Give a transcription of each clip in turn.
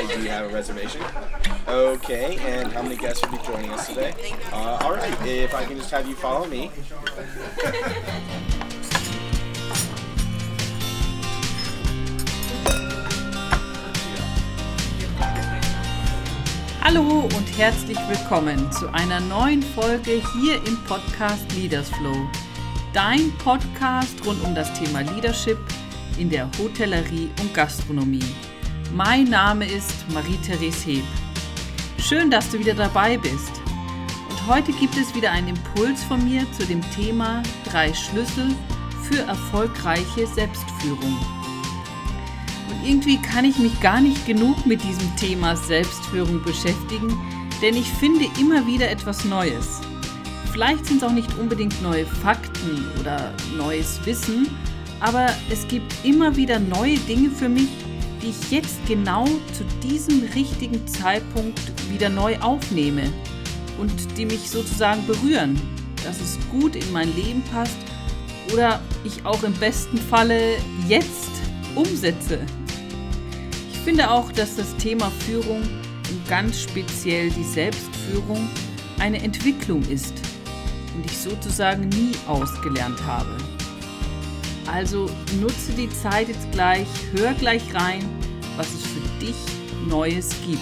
I do have a reservation. Okay, and how many guests will be joining us today? All right, if I can just have you follow me. Hallo und herzlich willkommen zu einer neuen Folge hier im Podcast Leaders Flow. Dein Podcast rund um das Thema Leadership in der Hotellerie und Gastronomie. Mein Name ist Marie-Therese Heeb. Schön, dass du wieder dabei bist. Und heute gibt es wieder einen Impuls von mir zu dem Thema 3 Schlüssel für erfolgreiche Selbstführung. Und irgendwie kann ich mich gar nicht genug mit diesem Thema Selbstführung beschäftigen, denn ich finde immer wieder etwas Neues. Vielleicht sind es auch nicht unbedingt neue Fakten oder neues Wissen, aber es gibt immer wieder neue Dinge für mich, die ich jetzt genau zu diesem richtigen Zeitpunkt wieder neu aufnehme und die mich sozusagen berühren, dass es gut in mein Leben passt oder ich auch im besten Falle jetzt umsetze. Ich finde auch, dass das Thema Führung und ganz speziell die Selbstführung eine Entwicklung ist und ich sozusagen nie ausgelernt habe. Also nutze die Zeit jetzt gleich, hör gleich rein, was es für dich Neues gibt.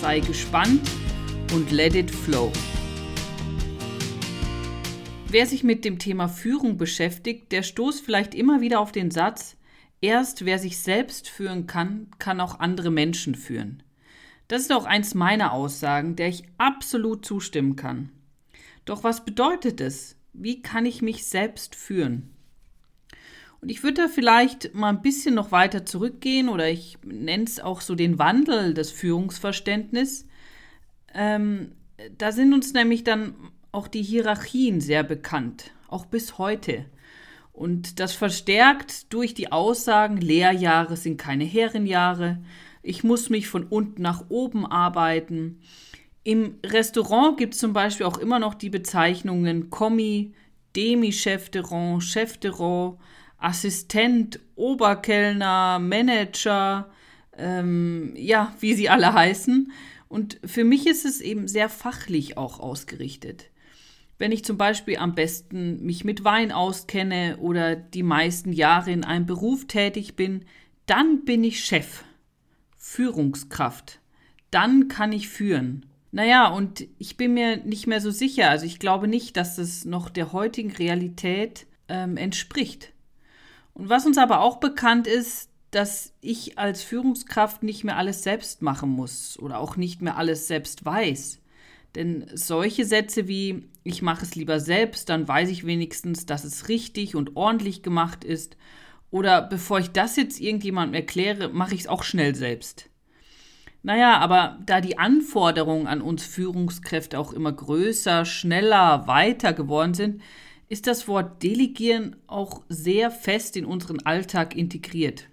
Sei gespannt und let it flow. Wer sich mit dem Thema Führung beschäftigt, der stoßt vielleicht immer wieder auf den Satz, erst wer sich selbst führen kann, kann auch andere Menschen führen. Das ist auch eins meiner Aussagen, der ich absolut zustimmen kann. Doch was bedeutet es? Wie kann ich mich selbst führen? Und ich würde da vielleicht mal ein bisschen noch weiter zurückgehen oder ich nenne es auch so den Wandel des Führungsverständnisses. Da sind uns nämlich dann auch die Hierarchien sehr bekannt, auch bis heute. Und das verstärkt durch die Aussagen, Lehrjahre sind keine Herrenjahre, ich muss mich von unten nach oben arbeiten. Im Restaurant gibt es zum Beispiel auch immer noch die Bezeichnungen Kommi, Demi-Chefterrand, Chefterrand, Assistent, Oberkellner, Manager, wie sie alle heißen. Und für mich ist es eben sehr fachlich auch ausgerichtet. Wenn ich zum Beispiel am besten mich mit Wein auskenne oder die meisten Jahre in einem Beruf tätig bin, dann bin ich Chef, Führungskraft. Dann kann ich führen. Naja, und ich bin mir nicht mehr so sicher. Also ich glaube nicht, dass es noch der heutigen Realität entspricht. Und was uns aber auch bekannt ist, dass ich als Führungskraft nicht mehr alles selbst machen muss oder auch nicht mehr alles selbst weiß. Denn solche Sätze wie, ich mache es lieber selbst, dann weiß ich wenigstens, dass es richtig und ordentlich gemacht ist. Oder bevor ich das jetzt irgendjemandem erkläre, mache ich es auch schnell selbst. Naja, aber da die Anforderungen an uns Führungskräfte auch immer größer, schneller, weiter geworden sind, ist das Wort Delegieren auch sehr fest in unseren Alltag integriert.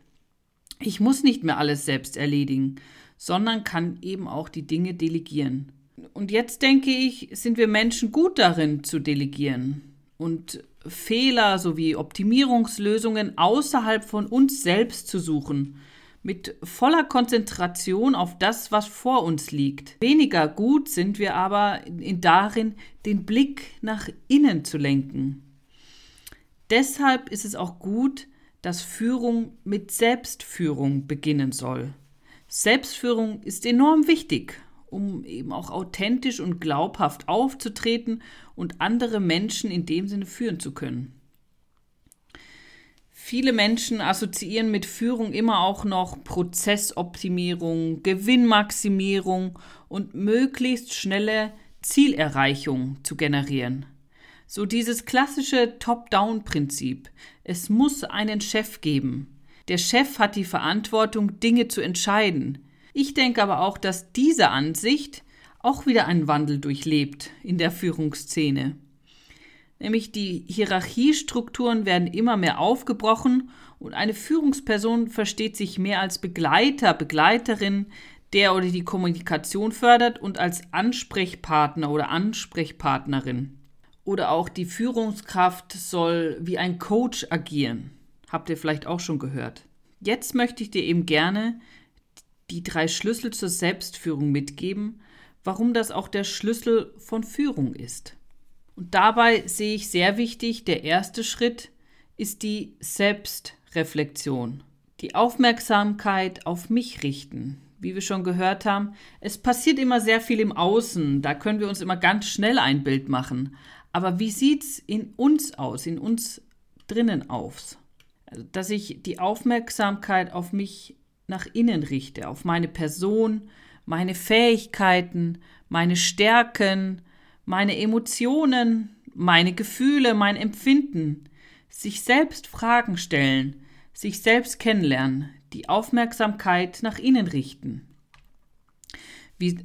Ich muss nicht mehr alles selbst erledigen, sondern kann eben auch die Dinge delegieren. Und jetzt denke ich, sind wir Menschen gut darin zu delegieren und Fehler sowie Optimierungslösungen außerhalb von uns selbst zu suchen, mit voller Konzentration auf das, was vor uns liegt. Weniger gut sind wir aber darin, den Blick nach innen zu lenken. Deshalb ist es auch gut, dass Führung mit Selbstführung beginnen soll. Selbstführung ist enorm wichtig, um eben auch authentisch und glaubhaft aufzutreten und andere Menschen in dem Sinne führen zu können. Viele Menschen assoziieren mit Führung immer auch noch Prozessoptimierung, Gewinnmaximierung und möglichst schnelle Zielerreichung zu generieren. So dieses klassische Top-Down-Prinzip. Es muss einen Chef geben. Der Chef hat die Verantwortung, Dinge zu entscheiden. Ich denke aber auch, dass diese Ansicht auch wieder einen Wandel durchlebt in der Führungsszene. Nämlich die Hierarchiestrukturen werden immer mehr aufgebrochen und eine Führungsperson versteht sich mehr als Begleiter, Begleiterin, der oder die Kommunikation fördert und als Ansprechpartner oder Ansprechpartnerin. Oder auch die Führungskraft soll wie ein Coach agieren. Habt ihr vielleicht auch schon gehört. Jetzt möchte ich dir eben gerne die 3 Schlüssel zur Selbstführung mitgeben, warum das auch der Schlüssel von Führung ist. Und dabei sehe ich sehr wichtig, der erste Schritt ist die Selbstreflexion, die Aufmerksamkeit auf mich richten. Wie wir schon gehört haben, es passiert immer sehr viel im Außen, da können wir uns immer ganz schnell ein Bild machen. Aber wie sieht's in uns aus, in uns drinnen aus? Also, dass ich die Aufmerksamkeit auf mich nach innen richte, auf meine Person, meine Fähigkeiten, meine Stärken, meine Emotionen, meine Gefühle, mein Empfinden, sich selbst Fragen stellen, sich selbst kennenlernen, die Aufmerksamkeit nach innen richten.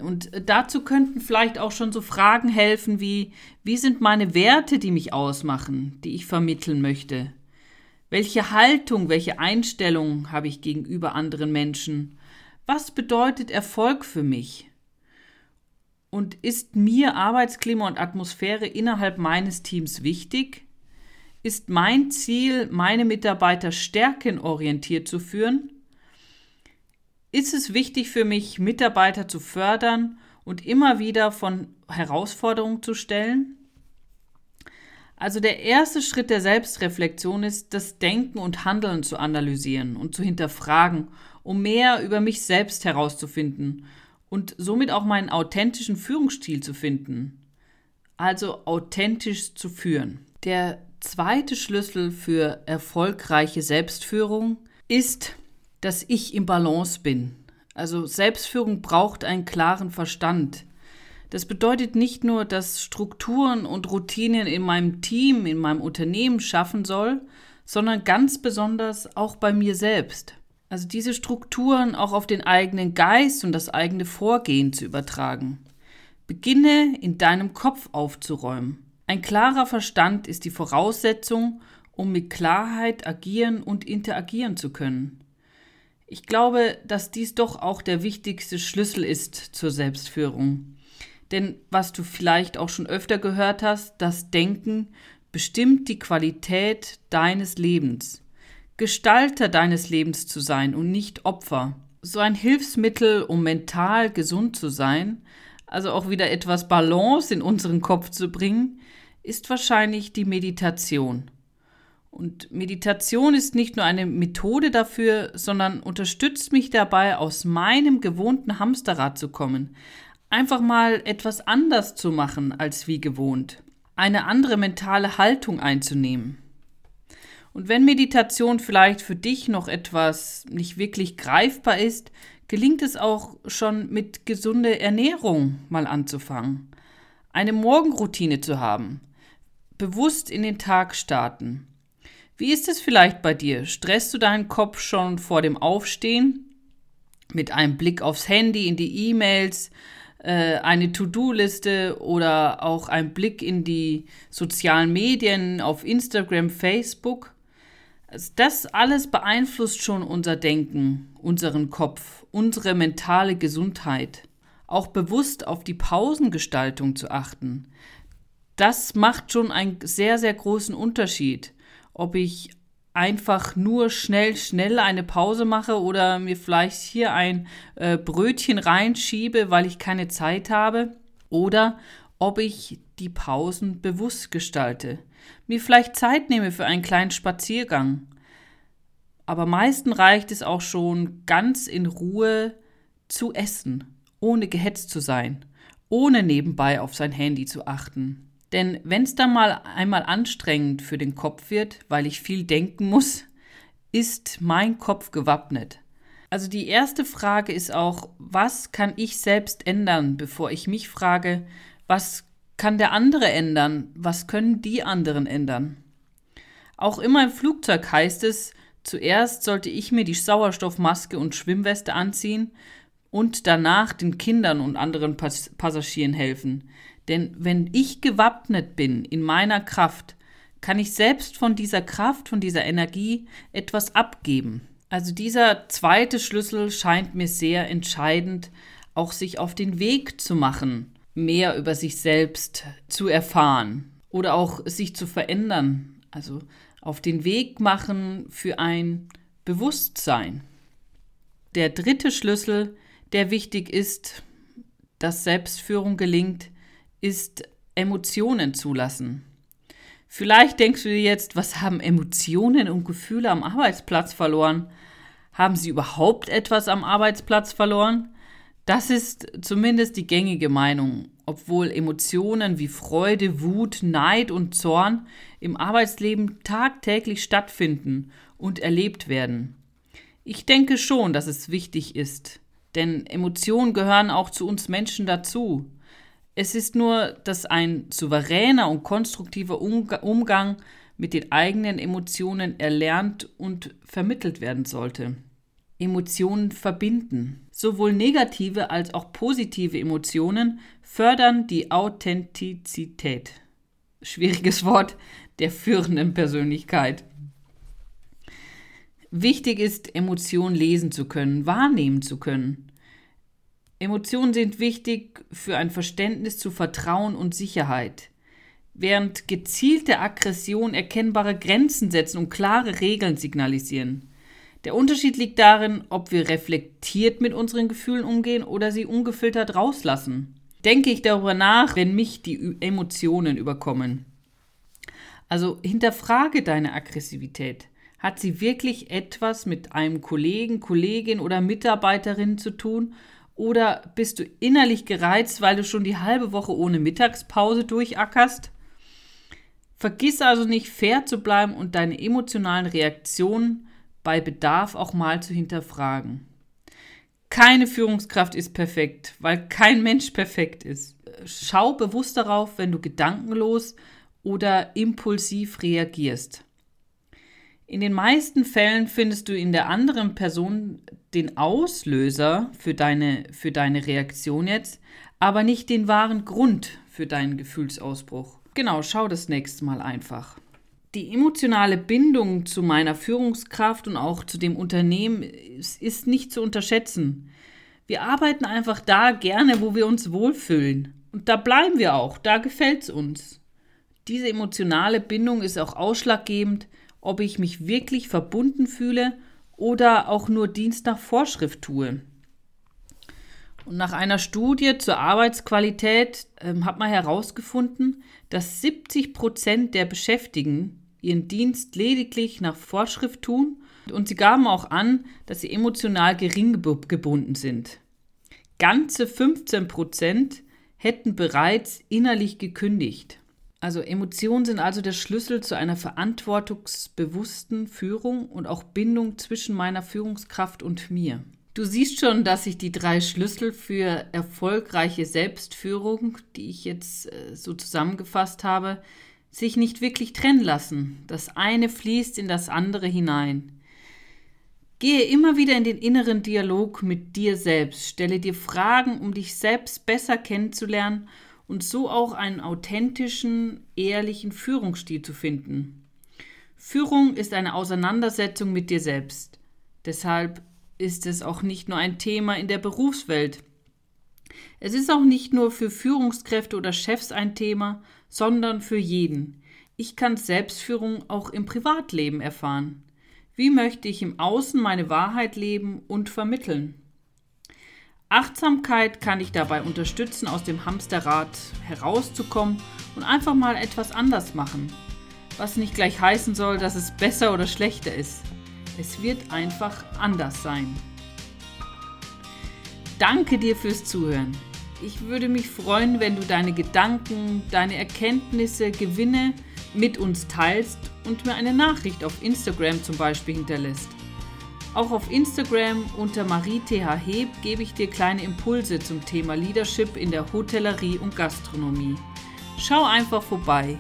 Und dazu könnten vielleicht auch schon so Fragen helfen wie, wie sind meine Werte, die mich ausmachen, die ich vermitteln möchte? Welche Haltung, welche Einstellung habe ich gegenüber anderen Menschen? Was bedeutet Erfolg für mich? Und ist mir Arbeitsklima und Atmosphäre innerhalb meines Teams wichtig? Ist mein Ziel, meine Mitarbeiter stärkenorientiert zu führen? Ist es wichtig für mich, Mitarbeiter zu fördern und immer wieder von Herausforderungen zu stellen? Also der erste Schritt der Selbstreflexion ist, das Denken und Handeln zu analysieren und zu hinterfragen, um mehr über mich selbst herauszufinden und somit auch meinen authentischen Führungsstil zu finden. Also authentisch zu führen. Der zweite Schlüssel für erfolgreiche Selbstführung ist, dass ich im Balance bin. Also Selbstführung braucht einen klaren Verstand. Das bedeutet nicht nur, dass Strukturen und Routinen in meinem Team, in meinem Unternehmen schaffen soll, sondern ganz besonders auch bei mir selbst. Also diese Strukturen auch auf den eigenen Geist und das eigene Vorgehen zu übertragen. Beginne in deinem Kopf aufzuräumen. Ein klarer Verstand ist die Voraussetzung, um mit Klarheit agieren und interagieren zu können. Ich glaube, dass dies doch auch der wichtigste Schlüssel ist zur Selbstführung. Denn was du vielleicht auch schon öfter gehört hast, das Denken bestimmt die Qualität deines Lebens. Gestalter deines Lebens zu sein und nicht Opfer. So ein Hilfsmittel, um mental gesund zu sein, also auch wieder etwas Balance in unseren Kopf zu bringen, ist wahrscheinlich die Meditation. Und Meditation ist nicht nur eine Methode dafür, sondern unterstützt mich dabei, aus meinem gewohnten Hamsterrad zu kommen. Einfach mal etwas anders zu machen als wie gewohnt. Eine andere mentale Haltung einzunehmen. Und wenn Meditation vielleicht für dich noch etwas nicht wirklich greifbar ist, gelingt es auch schon mit gesunder Ernährung mal anzufangen. Eine Morgenroutine zu haben. Bewusst in den Tag starten. Wie ist es vielleicht bei dir? Stresst du deinen Kopf schon vor dem Aufstehen? Mit einem Blick aufs Handy, in die E-Mails, eine To-Do-Liste oder auch ein Blick in die sozialen Medien, auf Instagram, Facebook. Das alles beeinflusst schon unser Denken, unseren Kopf, unsere mentale Gesundheit. Auch bewusst auf die Pausengestaltung zu achten. Das macht schon einen sehr, sehr großen Unterschied. Ob ich einfach nur schnell eine Pause mache oder mir vielleicht hier ein Brötchen reinschiebe, weil ich keine Zeit habe. Oder ob ich die Pausen bewusst gestalte. Mir vielleicht Zeit nehme für einen kleinen Spaziergang. Aber meistens reicht es auch schon, ganz in Ruhe zu essen, ohne gehetzt zu sein, ohne nebenbei auf sein Handy zu achten. Denn wenn es dann mal einmal anstrengend für den Kopf wird, weil ich viel denken muss, ist mein Kopf gewappnet. Also die erste Frage ist auch, was kann ich selbst ändern, bevor ich mich frage, was kann der andere ändern, was können die anderen ändern? Auch immer im Flugzeug heißt es, zuerst sollte ich mir die Sauerstoffmaske und Schwimmweste anziehen und danach den Kindern und anderen Passagieren helfen. Denn wenn ich gewappnet bin in meiner Kraft, kann ich selbst von dieser Kraft, von dieser Energie etwas abgeben. Also dieser zweite Schlüssel scheint mir sehr entscheidend, auch sich auf den Weg zu machen, mehr über sich selbst zu erfahren oder auch sich zu verändern. Also auf den Weg machen für ein Bewusstsein. Der dritte Schlüssel, der wichtig ist, dass Selbstführung gelingt, ist Emotionen zulassen. Vielleicht denkst du dir jetzt, was haben Emotionen und Gefühle am Arbeitsplatz verloren? Haben sie überhaupt etwas am Arbeitsplatz verloren? Das ist zumindest die gängige Meinung, obwohl Emotionen wie Freude, Wut, Neid und Zorn im Arbeitsleben tagtäglich stattfinden und erlebt werden. Ich denke schon, dass es wichtig ist, denn Emotionen gehören auch zu uns Menschen dazu. Es ist nur, dass ein souveräner und konstruktiver Umgang mit den eigenen Emotionen erlernt und vermittelt werden sollte. Emotionen verbinden. Sowohl negative als auch positive Emotionen fördern die Authentizität. Schwieriges Wort der führenden Persönlichkeit. Wichtig ist, Emotionen lesen zu können, wahrnehmen zu können. Emotionen sind wichtig für ein Verständnis zu Vertrauen und Sicherheit. Während gezielte Aggression erkennbare Grenzen setzen und klare Regeln signalisieren. Der Unterschied liegt darin, ob wir reflektiert mit unseren Gefühlen umgehen oder sie ungefiltert rauslassen. Denke ich darüber nach, wenn mich die Emotionen überkommen. Also hinterfrage deine Aggressivität. Hat sie wirklich etwas mit einem Kollegen, Kollegin oder Mitarbeiterin zu tun? Oder bist du innerlich gereizt, weil du schon die halbe Woche ohne Mittagspause durchackerst? Vergiss also nicht, fair zu bleiben und deine emotionalen Reaktionen bei Bedarf auch mal zu hinterfragen. Keine Führungskraft ist perfekt, weil kein Mensch perfekt ist. Schau bewusst darauf, wenn du gedankenlos oder impulsiv reagierst. In den meisten Fällen findest du in der anderen Person den Auslöser für deine Reaktion jetzt, aber nicht den wahren Grund für deinen Gefühlsausbruch. Genau, schau das nächste Mal einfach. Die emotionale Bindung zu meiner Führungskraft und auch zu dem Unternehmen ist nicht zu unterschätzen. Wir arbeiten einfach da gerne, wo wir uns wohlfühlen. Und da bleiben wir auch, da gefällt es uns. Diese emotionale Bindung ist auch ausschlaggebend, ob ich mich wirklich verbunden fühle oder auch nur Dienst nach Vorschrift tue. Und nach einer Studie zur Arbeitsqualität hat man herausgefunden, dass 70% der Beschäftigten ihren Dienst lediglich nach Vorschrift tun und sie gaben auch an, dass sie emotional gering gebunden sind. Ganze 15% hätten bereits innerlich gekündigt. Also Emotionen sind also der Schlüssel zu einer verantwortungsbewussten Führung und auch Bindung zwischen meiner Führungskraft und mir. Du siehst schon, dass ich die 3 Schlüssel für erfolgreiche Selbstführung, die ich jetzt so zusammengefasst habe, sich nicht wirklich trennen lassen. Das eine fließt in das andere hinein. Gehe immer wieder in den inneren Dialog mit dir selbst. Stelle dir Fragen, um dich selbst besser kennenzulernen und so auch einen authentischen, ehrlichen Führungsstil zu finden. Führung ist eine Auseinandersetzung mit dir selbst. Deshalb ist es auch nicht nur ein Thema in der Berufswelt. Es ist auch nicht nur für Führungskräfte oder Chefs ein Thema, sondern für jeden. Ich kann Selbstführung auch im Privatleben erfahren. Wie möchte ich im Außen meine Wahrheit leben und vermitteln? Achtsamkeit kann ich dabei unterstützen, aus dem Hamsterrad herauszukommen und einfach mal etwas anders machen. Was nicht gleich heißen soll, dass es besser oder schlechter ist. Es wird einfach anders sein. Danke dir fürs Zuhören. Ich würde mich freuen, wenn du deine Gedanken, deine Erkenntnisse, Gewinne mit uns teilst und mir eine Nachricht auf Instagram zum Beispiel hinterlässt. Auch auf Instagram unter Marie-Therese Heeb gebe ich dir kleine Impulse zum Thema Leadership in der Hotellerie und Gastronomie. Schau einfach vorbei.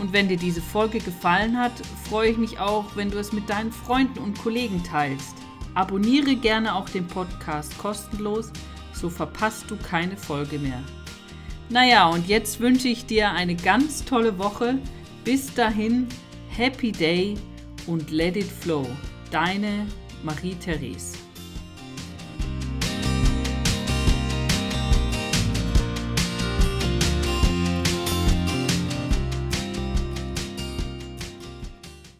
Und wenn dir diese Folge gefallen hat, freue ich mich auch, wenn du es mit deinen Freunden und Kollegen teilst. Abonniere gerne auch den Podcast kostenlos, so verpasst du keine Folge mehr. Naja, und jetzt wünsche ich dir eine ganz tolle Woche. Bis dahin, Happy Day und let it flow. Deine Marie-Therese.